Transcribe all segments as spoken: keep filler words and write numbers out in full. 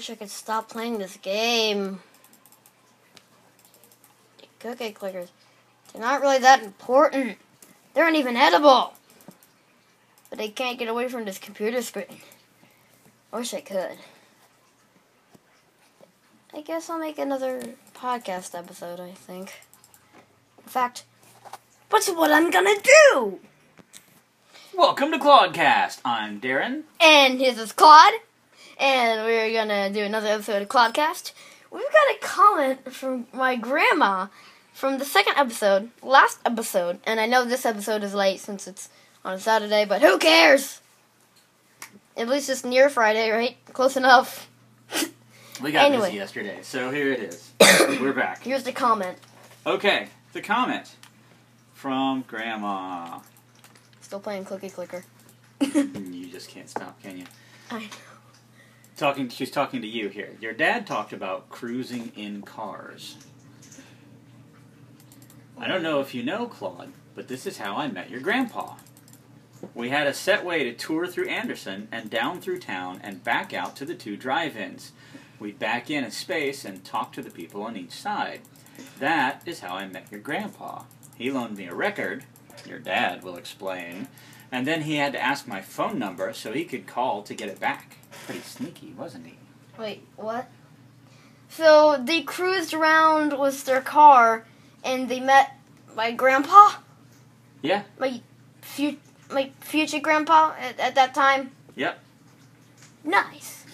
wish I could stop playing this game. Cookie clickers. They're not really that important. They aren't even edible. But they can't get away from this computer screen. I wish I could. I guess I'll make another podcast episode, I think. In fact, that's what I'm gonna do! Welcome to ClaudeCast. I'm Darren. And this is Claude. And we're gonna do another episode of ClaudeCast. We've got a comment from my grandma from the second episode, last episode, and I know this episode is late since it's on a Saturday, but who cares? At least it's near Friday, right? Close enough. We got anyway. Busy yesterday, so here it is. We're back. Here's the comment. Okay, the comment from Grandma. Still playing Cookie Clicker. You just can't stop, can you? I know. Talking, she's talking to you here. Your dad talked about cruising in cars. I don't know if you know, Claude, but this is how I met your grandpa. We had a set way to tour through Anderson and down through town and back out to the two drive-ins. We'd back in a space and talk to the people on each side. That is how I met your grandpa. He loaned me a record, your dad will explain, and then he had to ask my phone number so he could call to get it back. Pretty sneaky, wasn't he? Wait, what? So they cruised around with their car, and they met my grandpa? Yeah. My, fu- my future grandpa at, at that time? Yep. Nice.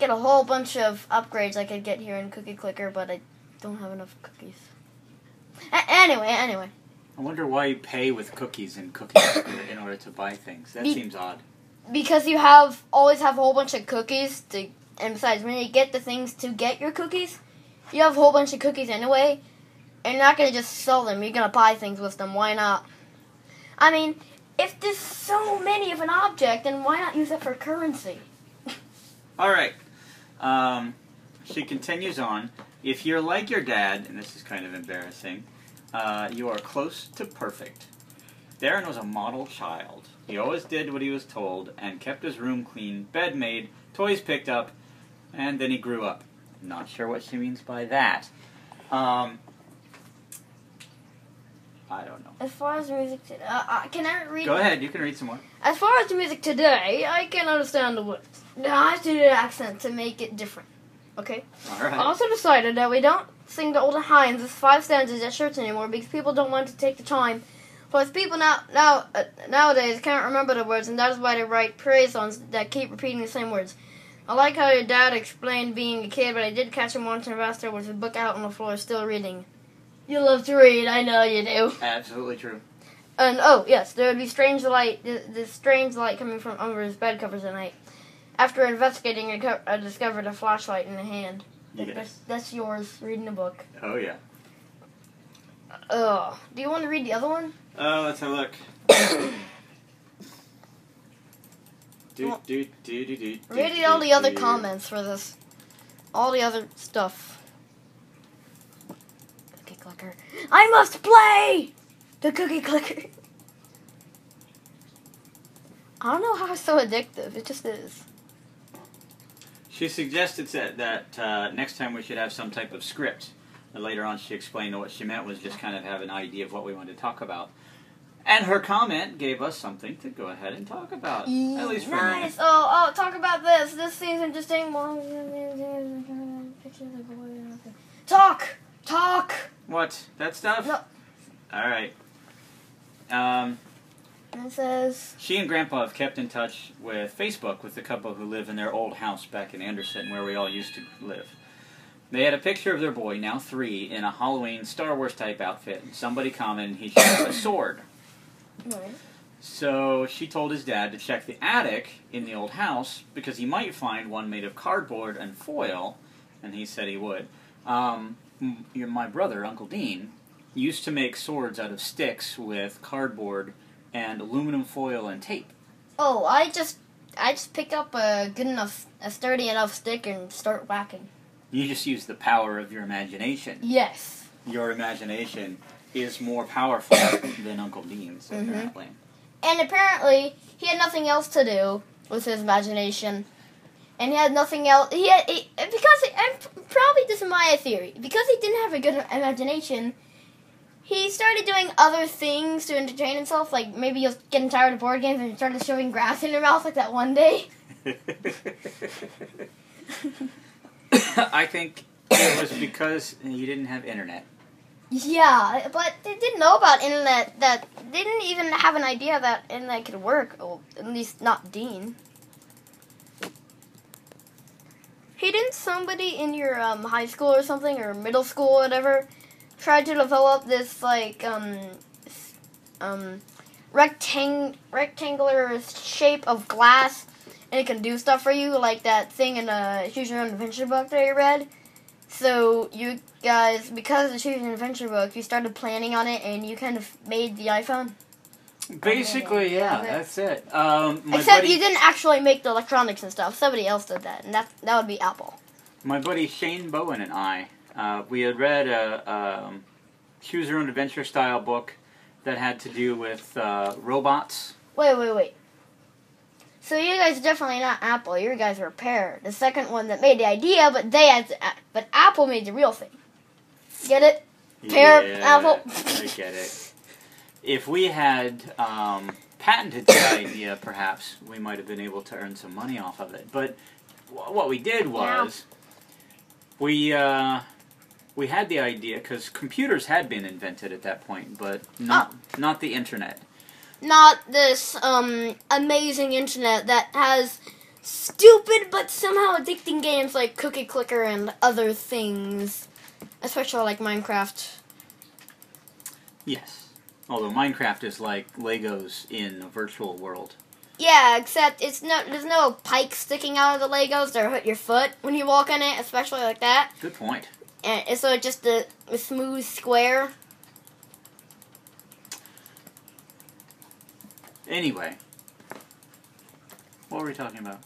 Get a whole bunch of upgrades I could get here in Cookie Clicker, but I don't have enough cookies. A- anyway, anyway. I wonder why you pay with cookies in Cookie Clicker in order to buy things. That Be- seems odd. Because you have always have a whole bunch of cookies, to, and besides, when you get the things to get your cookies, you have a whole bunch of cookies anyway, and you're not going to just sell them. You're going to buy things with them. Why not? I mean, if there's so many of an object, then why not use it for currency? All right. Um, she continues on. If you're like your dad, and this is kind of embarrassing, uh, you are close to perfect. Darren was a model child. He always did what he was told and kept his room clean, bed made, toys picked up, and then he grew up. Not sure what she means by that. Um, I don't know. As far as music today, uh, uh, can I read? Go ahead, you can read some more. As far as the music today, I can understand the words. Now I have to do the accent to make it different. Okay? All right. I also decided that we don't sing the Olden Hines as five stanzas at church anymore because people don't want to take the time. Plus, people now now uh, nowadays can't remember the words, and that is why they write praise songs that keep repeating the same words. I like how your dad explained being a kid, but I did catch him once in a bathroom with a book out on the floor, still reading. You love to read, I know you do. Absolutely true. And oh yes, there would be strange light, this, this strange light coming from under his bed covers at night. After investigating, I, co- I discovered a flashlight in the hand. Yes. That's, that's yours, reading a book. Oh yeah. Uh, do you want to read the other one? Oh, uh, let's have a look. do, do, do, do, do, read do, all do, the other do. comments for this. All the other stuff. Cookie Clicker. I must play the Cookie Clicker. I don't know how it's so addictive. It just is. She suggested that, that uh, next time we should have some type of script. Later on, she explained what she meant was just kind of have an idea of what we wanted to talk about. And her comment gave us something to go ahead and talk about. E- At least for nice. Me. Oh, oh, talk about this. This seems interesting. Talk! Talk! What? That stuff? No. All right. Um, it says... She and Grandpa have kept in touch with Facebook with the couple who live in their old house back in Anderson where we all used to live. They had a picture of their boy, now three, in a Halloween Star Wars type outfit. Somebody commented he should have a sword. Right. So she told his dad to check the attic in the old house because he might find one made of cardboard and foil, and he said he would. Um, my brother, Uncle Dean, used to make swords out of sticks with cardboard and aluminum foil and tape. Oh, I just, I just pick up a good enough, a sturdy enough stick and start whacking. You just use the power of your imagination. Yes. Your imagination is more powerful than Uncle Dean's, mm-hmm. apparently. And apparently, he had nothing else to do with his imagination. and he had nothing else. He had he, because and probably this is my theory. Because he didn't have a good imagination, he started doing other things to entertain himself. Like maybe he was getting tired of board games and started shoving grass in your mouth like that one day. I think it was because you didn't have internet. Yeah, but they didn't know about internet. That they didn't even have an idea that internet could work. Or at least not Dean. Hey, didn't somebody in your um, high school or something, or middle school, or whatever, try to develop this like um um rectang rectangular shape of glass? And it can do stuff for you, like that thing in the Choose Your Own Adventure book that you read. So you guys, because of the Choose Your Own Adventure book, you started planning on it, and you kind of made the iPhone. Basically, okay. yeah, okay. that's it. Um, my Except buddy, you didn't actually make the electronics and stuff. Somebody else did that, and that that would be Apple. My buddy Shane Bowen and I, uh, we had read a, a Choose Your Own Adventure style book that had to do with uh, robots. Wait, wait, wait. So you guys are definitely not Apple. You guys were Pear, the second one that made the idea, but they had, to, but Apple made the real thing. Get it? Pear, yeah, Apple. I get it. If we had um, patented the idea, perhaps we might have been able to earn some money off of it. But w what we did was, yeah. we uh, we had the idea because computers had been invented at that point, but not oh. not the internet. Not this um, amazing internet that has stupid but somehow addicting games like Cookie Clicker and other things. Especially like Minecraft. Yes. Although Minecraft is like Legos in a virtual world. Yeah, except it's no, there's no pikes sticking out of the Legos that hurt your foot when you walk on it, especially like that. Good point. And so it's just a, a smooth square. Anyway, what were we talking about?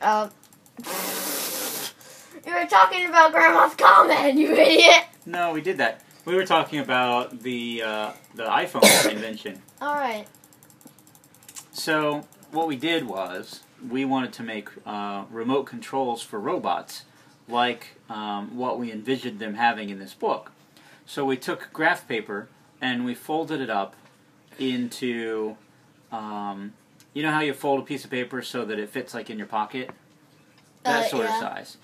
Um, you were talking about Grandma's comment, you idiot! No, we did that. We were talking about the uh, the iPhone invention. All right. So what we did was we wanted to make uh, remote controls for robots, like um, what we envisioned them having in this book. So we took graph paper and we folded it up into. Um, you know how you fold a piece of paper so that it fits like in your pocket? That uh, sort yeah. of size.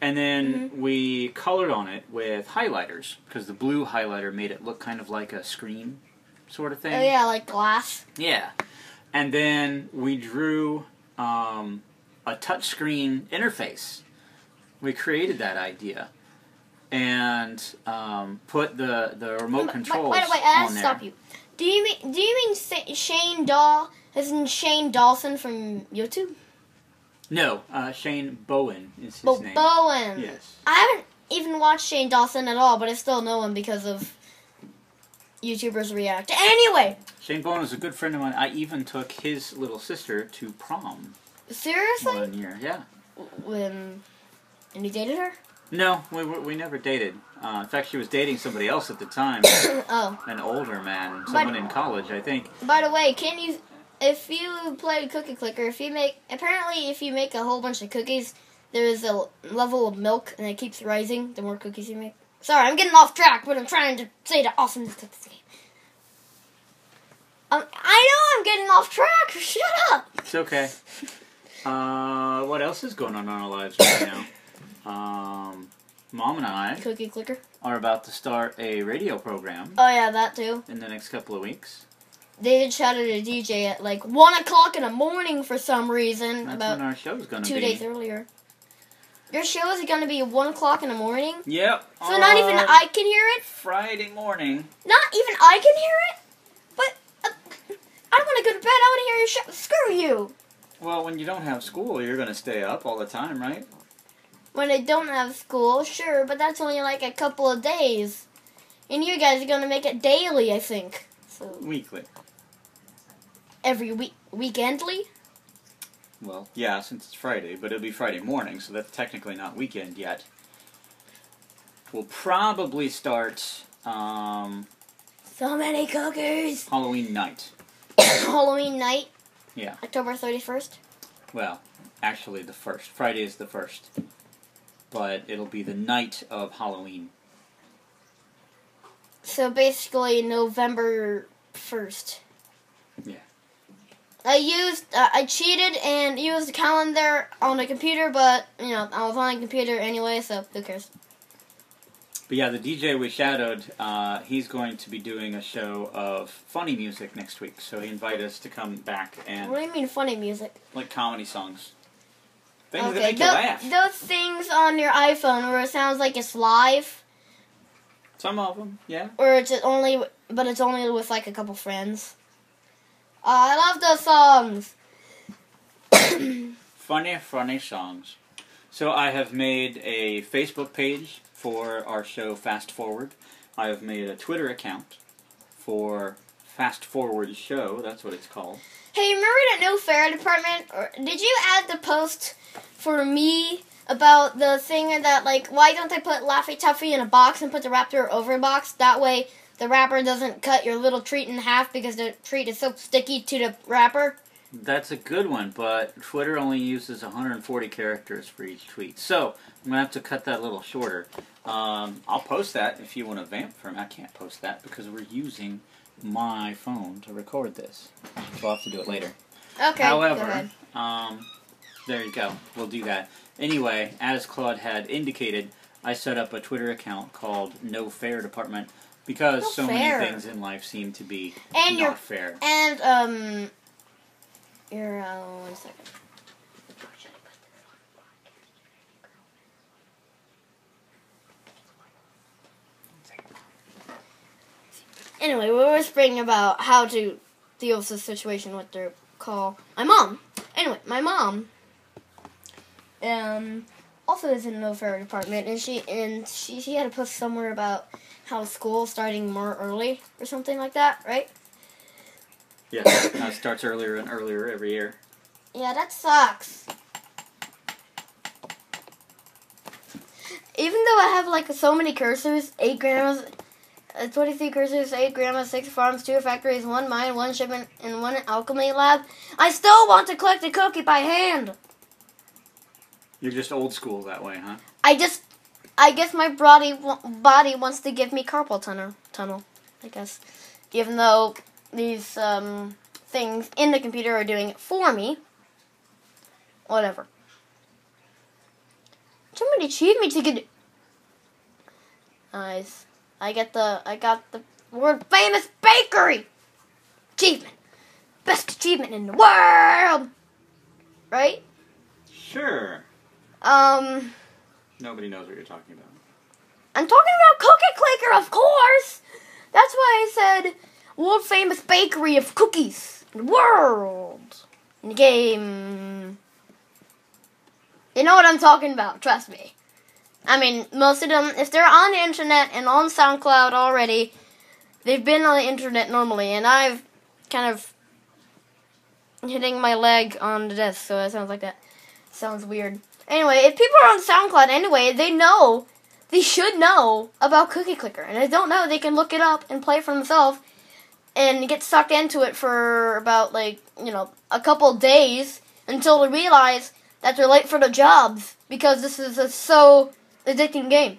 And then mm-hmm. we colored on it with highlighters, because the blue highlighter made it look kind of like a screen sort of thing. Oh yeah, like glass. Yeah. And then we drew um, a touchscreen interface. We created that idea. And um, put the, the remote controls wait, wait, wait, I on there. Stop you. Do you mean Do you mean Shane Daw? Isn't Shane Dawson from YouTube? No, uh, Shane Bowen is his Bo name. Bowen. Yes. I haven't even watched Shane Dawson at all, but I still know him because of YouTubers react. Anyway. Shane Bowen is a good friend of mine. I even took his little sister to prom. Seriously? One year, yeah. When and you dated her? No, we we never dated. Uh, in fact, she was dating somebody else at the time. Oh. An older man, someone but, in college, I think. By the way, can you, if you play Cookie Clicker, if you make, apparently if you make a whole bunch of cookies, there is a level of milk, and it keeps rising the more cookies you make. Sorry, I'm getting off track, but I'm trying to say the awesomeness of this game. Um, I know I'm getting off track, shut up! It's okay. Uh, what else is going on in our lives right now? Um, Mom and I Cookie Clicker. Are about to start a radio program. Oh yeah, that too. In the next couple of weeks. They shouted a D J at like one o'clock in the morning for some reason. That's about when our show's gonna two be. days earlier. Your show is gonna be one o'clock in the morning? Yep. So uh, not even I can hear it? Friday morning. Not even I can hear it? But uh, I don't wanna go to bed, I wanna hear your show. Screw you. Well, when you don't have school, you're gonna stay up all the time, right? When I don't have school, sure, but that's only like a couple of days. And you guys are going to make it daily, I think. So weekly. Every week. Weekendly? Well, yeah, since it's Friday, but it'll be Friday morning, so that's technically not weekend yet. We'll probably start, um... so many cookers! Halloween night. Halloween night? Yeah. October thirty-first? Well, actually the first. Friday is the first. But it'll be the night of Halloween. So basically November first. Yeah. I used, uh, I cheated and used a calendar on the computer, but, you know, I was on a computer anyway, so who cares. But yeah, the D J we shadowed, uh, he's going to be doing a show of funny music next week, so he invited us to come back and... What do you mean funny music? Like comedy songs. Things okay. that make those, you laugh. Those things on your iPhone where it sounds like it's live. Some of them, yeah. Or it's only, but it's only with like a couple friends. Uh, I love those songs. Funny, funny songs. So I have made a Facebook page for our show Fast Forward. I have made a Twitter account for Fast Forward Show. That's what it's called. Hey, remember that No Fair Department? Or, did you add the post for me about the thing that, like, why don't they put Laffy Taffy in a box and put the wrapper over a box? That way the wrapper doesn't cut your little treat in half because the treat is so sticky to the wrapper. That's a good one, but Twitter only uses one hundred forty characters for each tweet. So, I'm going to have to cut that a little shorter. Um, I'll post that if you want to vamp for me. I can't post that because we're using my phone to record this. So I'll have to do it later. Okay, However, um, there you go. We'll do that. Anyway, as Claude had indicated, I set up a Twitter account called No Fair Department because no so fair. many things in life seem to be and not your, fair. And, um... You're, uh, one second. Anyway, we were speaking about how to deal with the situation with their call. My mom. Anyway, my mom um, also is in the welfare department, and she and she, she had a post somewhere about how school starting more early or something like that, right? Yeah, it starts earlier and earlier every year. Yeah, that sucks. Even though I have, like, so many cursors, eight grandmas, uh, twenty-three cursors, eight grandmas, six farms, two factories, one mine, one shipment, and one alchemy lab, I still want to collect a cookie by hand. You're just old school that way, huh? I just, I guess my body, body wants to give me carpal tunnel, tunnel, I guess. Even though... These um, things in the computer are doing it for me. Whatever. Somebody cheated me to get. Nice. I get the. I got the word famous bakery achievement. Best achievement in the world. Right? Sure. Um. Nobody knows what you're talking about. I'm talking about Cookie Clicker, of course. That's why I said. World famous bakery of cookies in the world. In the game. You know what I'm talking about, trust me. I mean, most of them, if they're on the internet and on SoundCloud already, they've been on the internet normally, and I've kind of hitting my leg on the desk, so it sounds like that. Sounds weird. Anyway, if people are on SoundCloud anyway, they know, they should know about Cookie Clicker, and if they don't know, they can look it up and play it for themselves. And get sucked into it for about, like, you know, a couple days until they realize that they're late for the jobs because this is a so addicting game.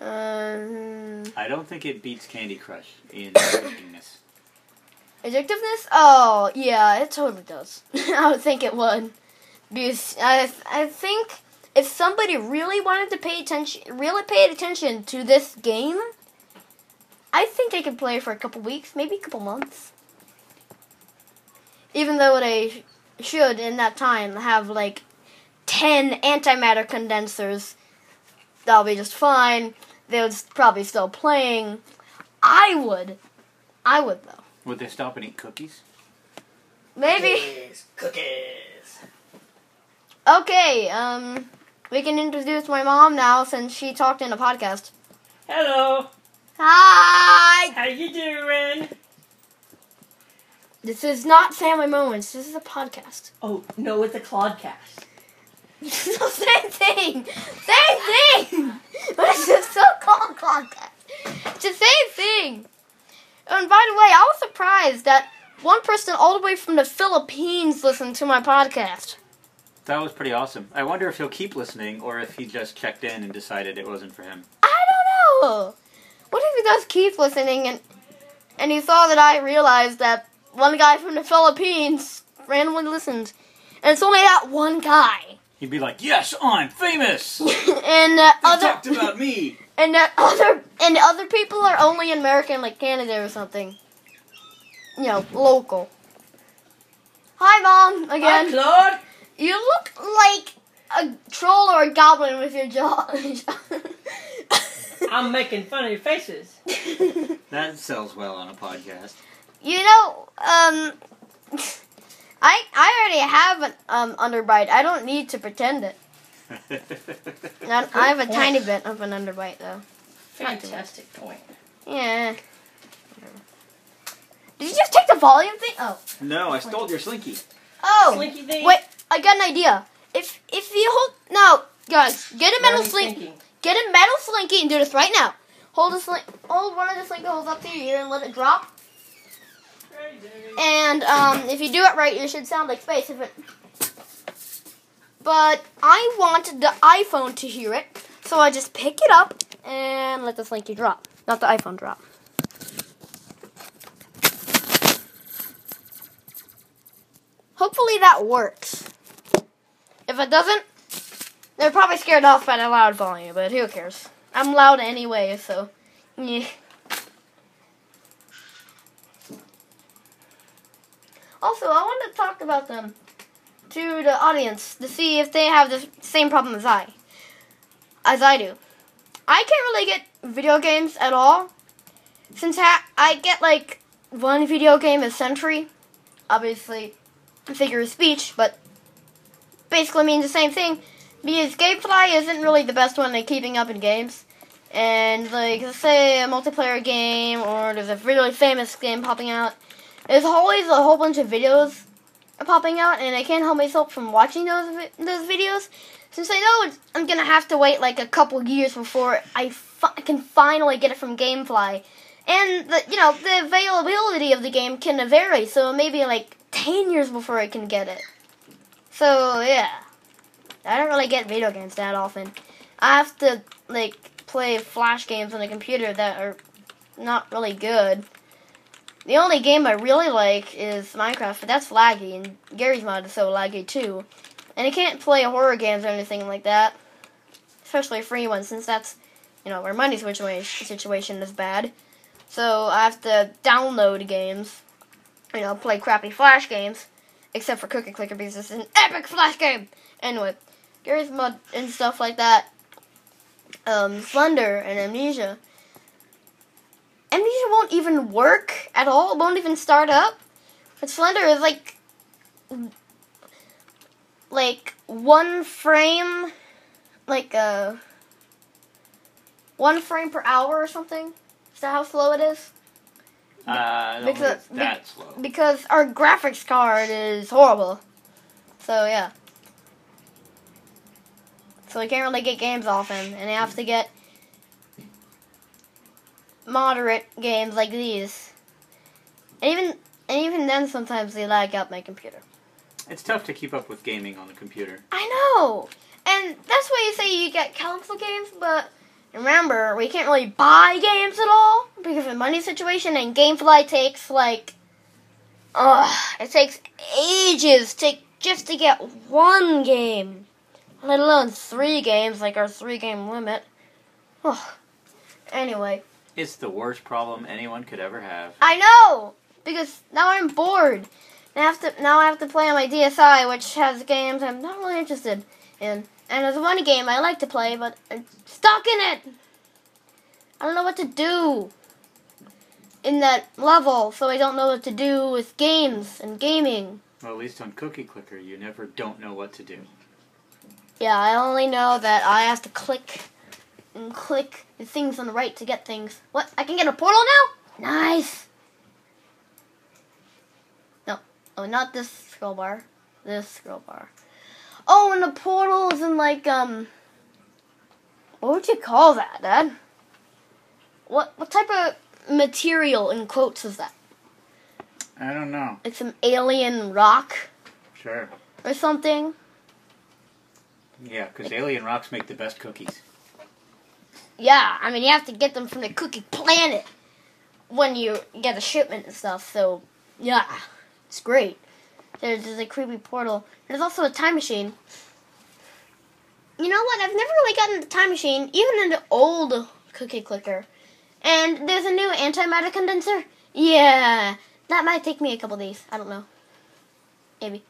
Um, I don't think it beats Candy Crush in addictiveness. Addictiveness? Oh, yeah, it totally does. I would think it would. Because I, I think if somebody really wanted to pay attention, really paid attention to this game... I think they could play for a couple weeks, maybe a couple months. Even though they should, in that time, have like ten antimatter condensers. That'll be just fine. They would probably still playing. I would. I would, though. Would they stop and eat cookies? Maybe. Cookies. Cookies. Okay, um, we can introduce my mom now since she talked in a podcast. Hello. Hi! How you doing? This is not Family Moments. This is a podcast. Oh, no, it's a ClaudeCast. Same thing! Same thing! But it's just so-called ClaudeCast. It's the same thing! And by the way, I was surprised that one person all the way from the Philippines listened to my podcast. That was pretty awesome. I wonder if he'll keep listening or if he just checked in and decided it wasn't for him. I don't know. What if he does keep listening and and he saw that I realized that one guy from the Philippines randomly listened, and it's only that one guy. He'd be like, "Yes, I'm famous." and uh, they other talked about me. And that other and other people are only in America and like Canada or something. You know, local. Hi, Mom. Again. Hi, Claude. You look like a troll or a goblin with your jaw. I'm making funny faces. That sells well on a podcast. You know, um, I I already have an um, underbite. I don't need to pretend it. I, I have a point. Tiny bit of an underbite, though. Fantastic point. Yeah. Did you just take the volume thing? Oh. No, I stole your Slinky. Oh. Slinky thing. Wait, I got an idea. If if you hold... No, guys, get a metal Slinky. Get a metal Slinky and do this right now. Hold a slink, hold one of the Slinky holes up to your ear and let it drop. And um, if you do it right, you should sound like space. If it... But I want the iPhone to hear it, so I just pick it up and let the Slinky drop. Not the iPhone drop. Hopefully that works. If it doesn't, they're probably scared off by the loud volume, but who cares? I'm loud anyway, so... Yeah. Also, I want to talk about them to the audience to see if they have the same problem as I. As I do. I can't really get video games at all. Since ha- I get, like, one video game a century. Obviously, figure of speech, but basically means the same thing. Because GameFly isn't really the best one at keeping up in games. And, like, let's say a multiplayer game, or there's a really famous game popping out. There's always a whole bunch of videos popping out, and I can't help myself from watching those vi- those videos, since I know it's, I'm gonna have to wait like a couple years before I fi- can finally get it from GameFly, and the you know the availability of the game can vary, so maybe like ten years before I can get it. So yeah, I don't really get video games that often. I have to like play flash games on a computer that are not really good. The only game I really like is Minecraft, but that's laggy, and Garry's Mod is so laggy, too. And I can't play horror games or anything like that, especially free ones, since that's, you know, where money situation is bad. So I have to download games, you know, play crappy Flash games, except for Cookie Clicker, because it's an epic Flash game! Anyway, Garry's Mod and stuff like that, um, Slender and Amnesia... Amnesia won't even work at all. It won't even start up. But Slender is like... Like, one frame... Like, uh... One frame per hour or something? Is that how slow it is? Uh, I don't because, think it's that be- slow. Because our graphics card is horrible. So, yeah. So we can't really get games often. And I have to get... moderate games like these, and even and even then sometimes they lag out my computer. It's tough to keep up with gaming on the computer. I know, and that's why you say you get console games, but remember, we can't really buy games at all because of the money situation, and GameFly takes like, ugh, it takes ages to just to get one game, let alone three games, like our three game limit. Ugh. Anyway. It's the worst problem anyone could ever have. I know! Because now I'm bored. I have to, now I have to play on my D S I, which has games I'm not really interested in. And there's one game I like to play, but I'm stuck in it! I don't know what to do in that level, so I don't know what to do with games and gaming. Well, at least on Cookie Clicker, you never don't know what to do. Yeah, I only know that I have to click... and click the things on the right to get things. What? I can get a portal now? Nice! No. Oh, not this scroll bar. This scroll bar. Oh, and the portal is in like, um... what would you call that, Dad? What What type of material, in quotes, is that? I don't know. Like some alien rock? Sure. Or something? Yeah, because alien rocks make the best cookies. Yeah, I mean, you have to get them from the cookie planet when you get a shipment and stuff, so, yeah, it's great. There's, there's a creepy portal. There's also a time machine. You know what? I've never really gotten the time machine, even in the old Cookie Clicker. And there's a new antimatter condenser. Yeah, that might take me a couple days. I don't know. Maybe.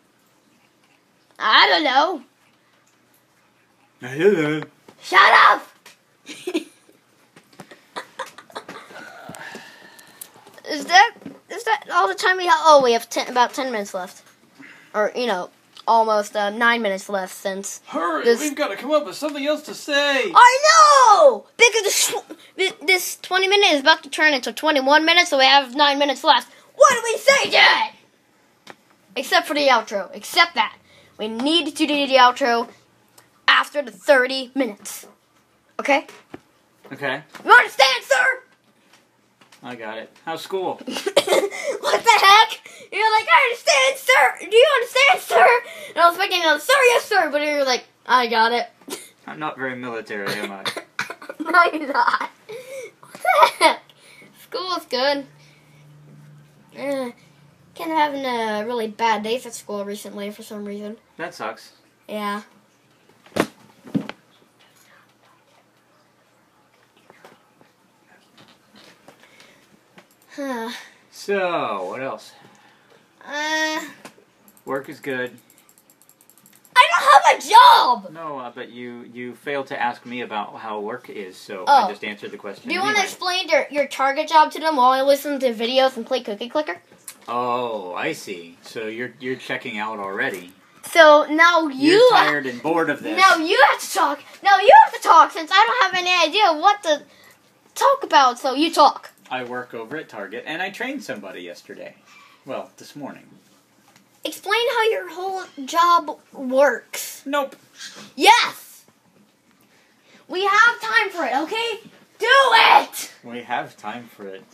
I don't know. I don't know. Shut up! Is that is that all the time we have? Oh, we have ten, about ten minutes left, or you know, almost uh, nine minutes left. Since hurry, this, we've got to come up with something else to say. I know, because this twenty minute is about to turn into twenty-one minutes, so we have nine minutes left. What do we say yet? Except for the outro. Except that we need to do the outro after the thirty minutes. Okay. Okay. You understand, sir? I got it. How's school? What the heck? You're like, I understand, sir. Do you understand, sir? And I was thinking, sir, yes, sir. But you're like, I got it. I'm not very military, am I? No, you're not. What the heck? School's good. Uh, kind of having a really bad day at school recently for some reason. That sucks. Yeah. Huh. So, what else? Uh. Work is good. I don't have a job! No, uh, but you, you failed to ask me about how work is, so oh. I just answered the question. Do you anyway. want to explain your, your target job to them while I listen to videos and play Cookie Clicker? Oh, I see. So you're you're checking out already. So now you... You're tired and bored of this. Now you have to talk. Now you have to talk since I don't have any idea what to talk about, so you talk. I work over at Target, and I trained somebody yesterday. Well, this morning. Explain how your whole job works. Nope. Yes! We have time for it, okay? Do it! We have time for it,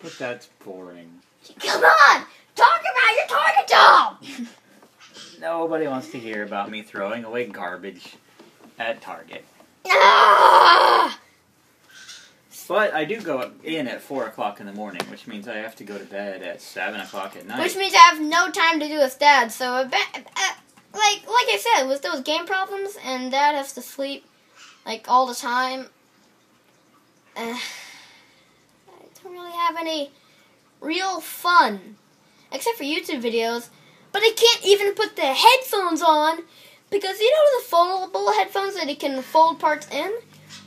but that's boring. Come on! Talk about your Target job! Nobody wants to hear about me throwing away garbage at Target. Ah! But I do go in at four o'clock in the morning, which means I have to go to bed at seven o'clock at night. Which means I have no time to do with Dad, so... I be- I, like like I said, with those game problems, and Dad has to sleep, like, all the time. Uh, I don't really have any real fun, except for YouTube videos. But I can't even put the headphones on, because you know the foldable headphones that it can fold parts in?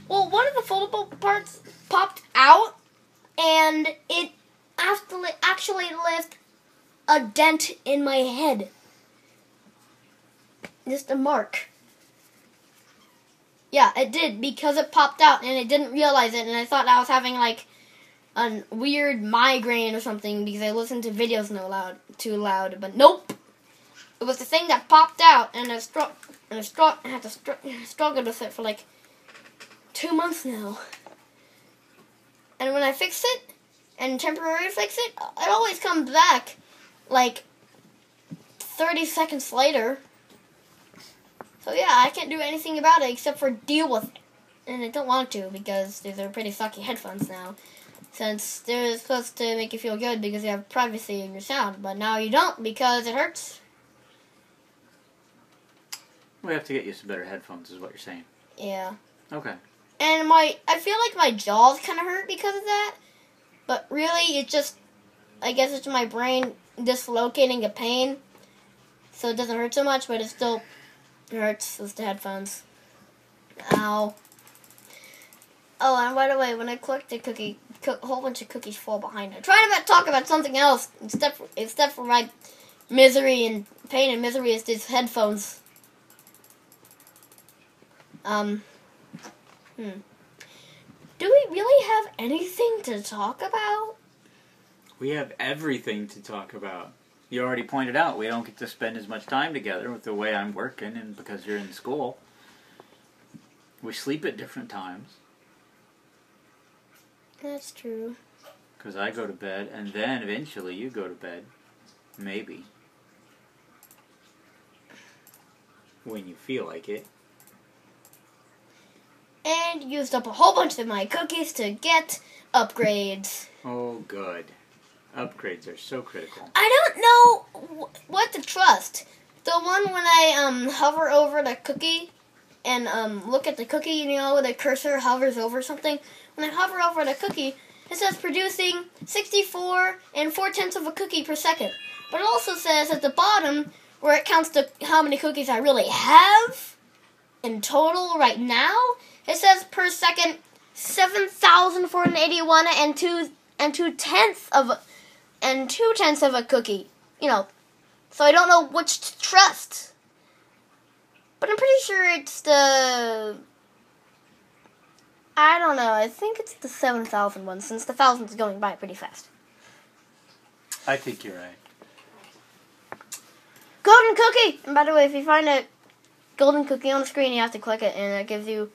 Well, one of the foldable parts popped out, and it actually left a dent in my head. Just a mark. Yeah, it did, because it popped out, and I didn't realize it, and I thought I was having, like, a weird migraine or something, because I listened to videos no loud, too loud, but nope! It was the thing that popped out, and I, stru- and I, stru- I had to stru- struggle with it for, like, two months now. And when I fix it, and temporarily fix it, it always comes back, like, thirty seconds later. So yeah, I can't do anything about it except for deal with it. And I don't want to, because these are pretty sucky headphones now. Since they're supposed to make you feel good because you have privacy in your sound, but now you don't because it hurts. We have to get you some better headphones is what you're saying. Yeah. Okay. And my, I feel like my jaws kind of hurt because of that, but really it just, I guess it's my brain dislocating a pain, so it doesn't hurt so much, but it still hurts with the headphones. Ow. Oh, and by the way, when I click the cookie, co- a whole bunch of cookies fall behind it. Try to talk about something else instead for, instead for my misery and pain and misery is these headphones. Um... Hmm. Do we really have anything to talk about? We have everything to talk about. You already pointed out we don't get to spend as much time together with the way I'm working and because you're in school. We sleep at different times. That's true. Because I go to bed and then eventually you go to bed. Maybe. When you feel like it. and used up a whole bunch of my cookies to get upgrades. Oh, good. Upgrades are so critical. I don't know wh what to trust. The one when I um hover over the cookie and um look at the cookie, you know, the cursor hovers over something. When I hover over the cookie, it says producing sixty-four and four tenths of a cookie per second. But it also says at the bottom where it counts the how many cookies I really have in total right now. It says per second seven thousand four hundred eighty-one and two. And two tenths of, a, and two tenths of a cookie, you know. So I don't know which to trust, but I'm pretty sure it's the. I don't know. I think it's the seven thousand one, since the thousand's going by pretty fast. I think you're right. Golden cookie. And by the way, if you find a golden cookie on the screen, you have to click it, and it gives you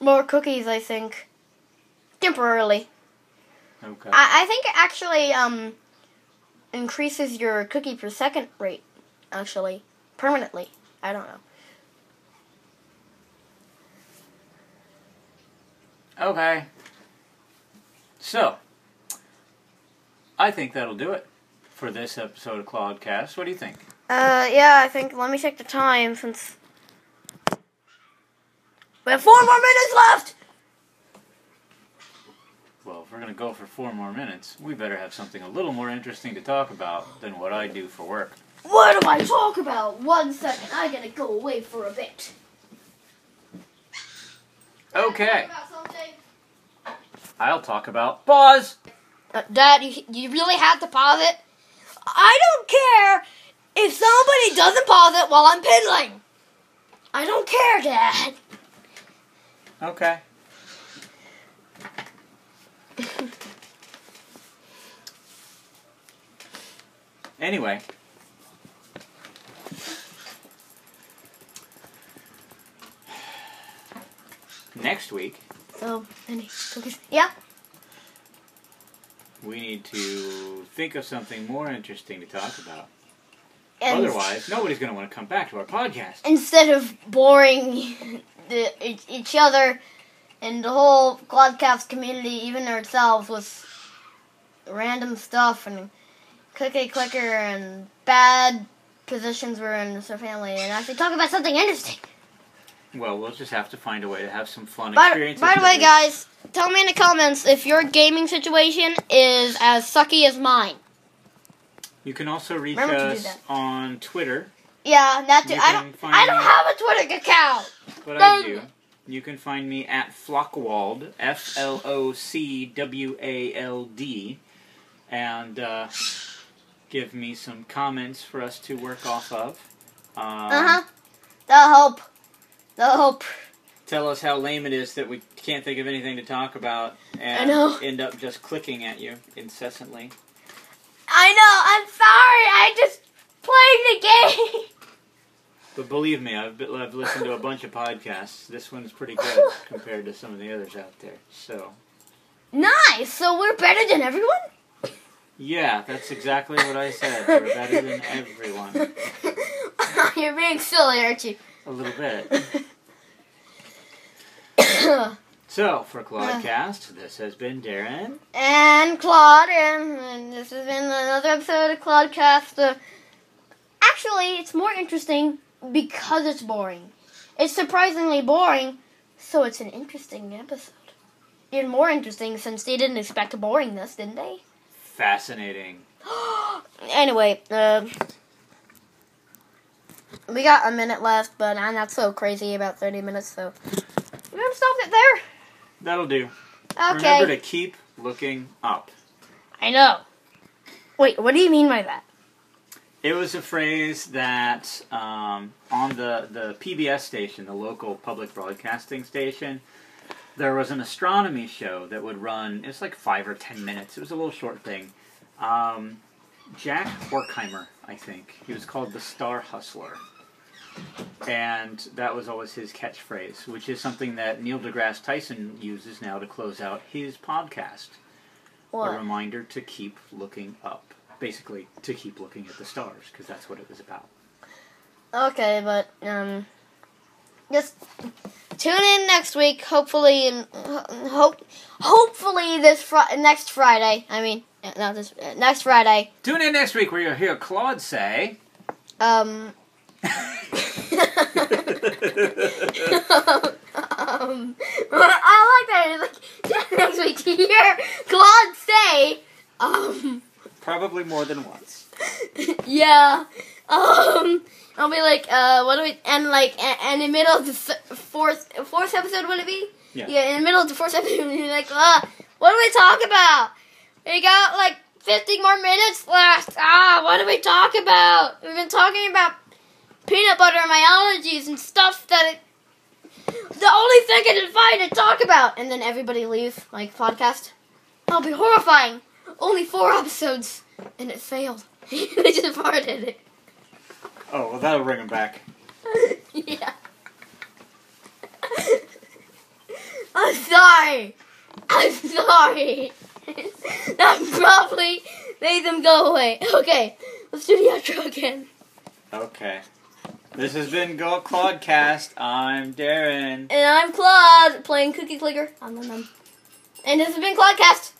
more cookies. I think temporarily. Okay. I, I think it actually um, increases your cookie per second rate, actually, permanently. I don't know. Okay. So, I think that'll do it for this episode of ClaudeCast. What do you think? Uh, yeah, I think, let me check the time since... We have four more minutes left! Well, if we're going to go for four more minutes, we better have something a little more interesting to talk about than what I do for work. What do I talk about? One second, I gotta go away for a bit. Okay. Talk I'll talk about... Pause! Uh, Dad, you, you really have to pause it? I don't care if somebody doesn't pause it while I'm piddling. I don't care, Dad. Okay. Anyway, next week. Oh, any cookies? Yeah. We need to think of something more interesting to talk about. And otherwise, nobody's going to want to come back to our podcast. Instead of boring the, each other. And the whole ClaudeCast community, even ourselves, with random stuff and Cookie Clicker and bad positions we're in with our family, and actually talk about something interesting. Well, we'll just have to find a way to have some fun by, experiences. By the way, guys, tell me in the comments if your gaming situation is as sucky as mine. You can also reach Remember us on Twitter. Yeah, not to, I don't. I don't have a Twitter account. But no. I do. You can find me at Flockwald, F L O C W A L D, and uh, give me some comments for us to work off of. Um, uh-huh. That'll help. That'll help. Tell us how lame it is that we can't think of anything to talk about and end up just clicking at you incessantly. I know. I'm sorry. I just played the game. But believe me, I've, been, I've listened to a bunch of podcasts. This one's pretty good compared to some of the others out there. So nice! So we're better than everyone? Yeah, that's exactly what I said. We're better than everyone. You're being silly, aren't you? A little bit. So, for ClaudeCast, this has been Darren. And Claude, and, and this has been another episode of ClaudeCast. Uh, actually, it's more interesting... because it's boring. It's surprisingly boring, so it's an interesting episode. Even more interesting since they didn't expect boringness, didn't they? Fascinating. Anyway, uh, we got a minute left, but I'm not so crazy about thirty minutes, so we're going to stop it there. That'll do. Okay. Remember to keep looking up. I know. Wait, what do you mean by that? It was a phrase that um, on the, the P B S station, the local public broadcasting station, there was an astronomy show that would run, it was like five or ten minutes. It was a little short thing. Um, Jack Horkheimer, I think. He was called the Star Hustler. And that was always his catchphrase, which is something that Neil deGrasse Tyson uses now to close out his podcast. What? A reminder to keep looking up. Basically, to keep looking at the stars, because that's what it was about. Okay, but, um, just Tune in next week, hopefully, and hope, hopefully this fr- next Friday. I mean, not this uh, next Friday. Tune in next week where you'll hear Claude say, um, um, I like that. Like, tune in next week to hear Claude say, um, probably more than once. Yeah. Um. I'll be like, uh, what do we, and like, and, and in the middle of the fourth, fourth episode, would it be? Yeah. Yeah, in the middle of the fourth episode, you're like, uh, what do we talk about? We got like fifty more minutes left. Ah, what do we talk about? We've been talking about peanut butter and my allergies and stuff that it, the only thing I can find to talk about. And then everybody leaves, like, podcast. That'll be horrifying. Only four episodes, and it failed. They just farted it. Oh, well, that'll bring him back. Yeah. I'm sorry. I'm sorry. That probably made them go away. Okay, let's do the outro again. Okay. This has been Go ClaudeCast. I'm Darren. And I'm Claude, playing Cookie Clicker. Um, um, um. And this has been ClaudeCast.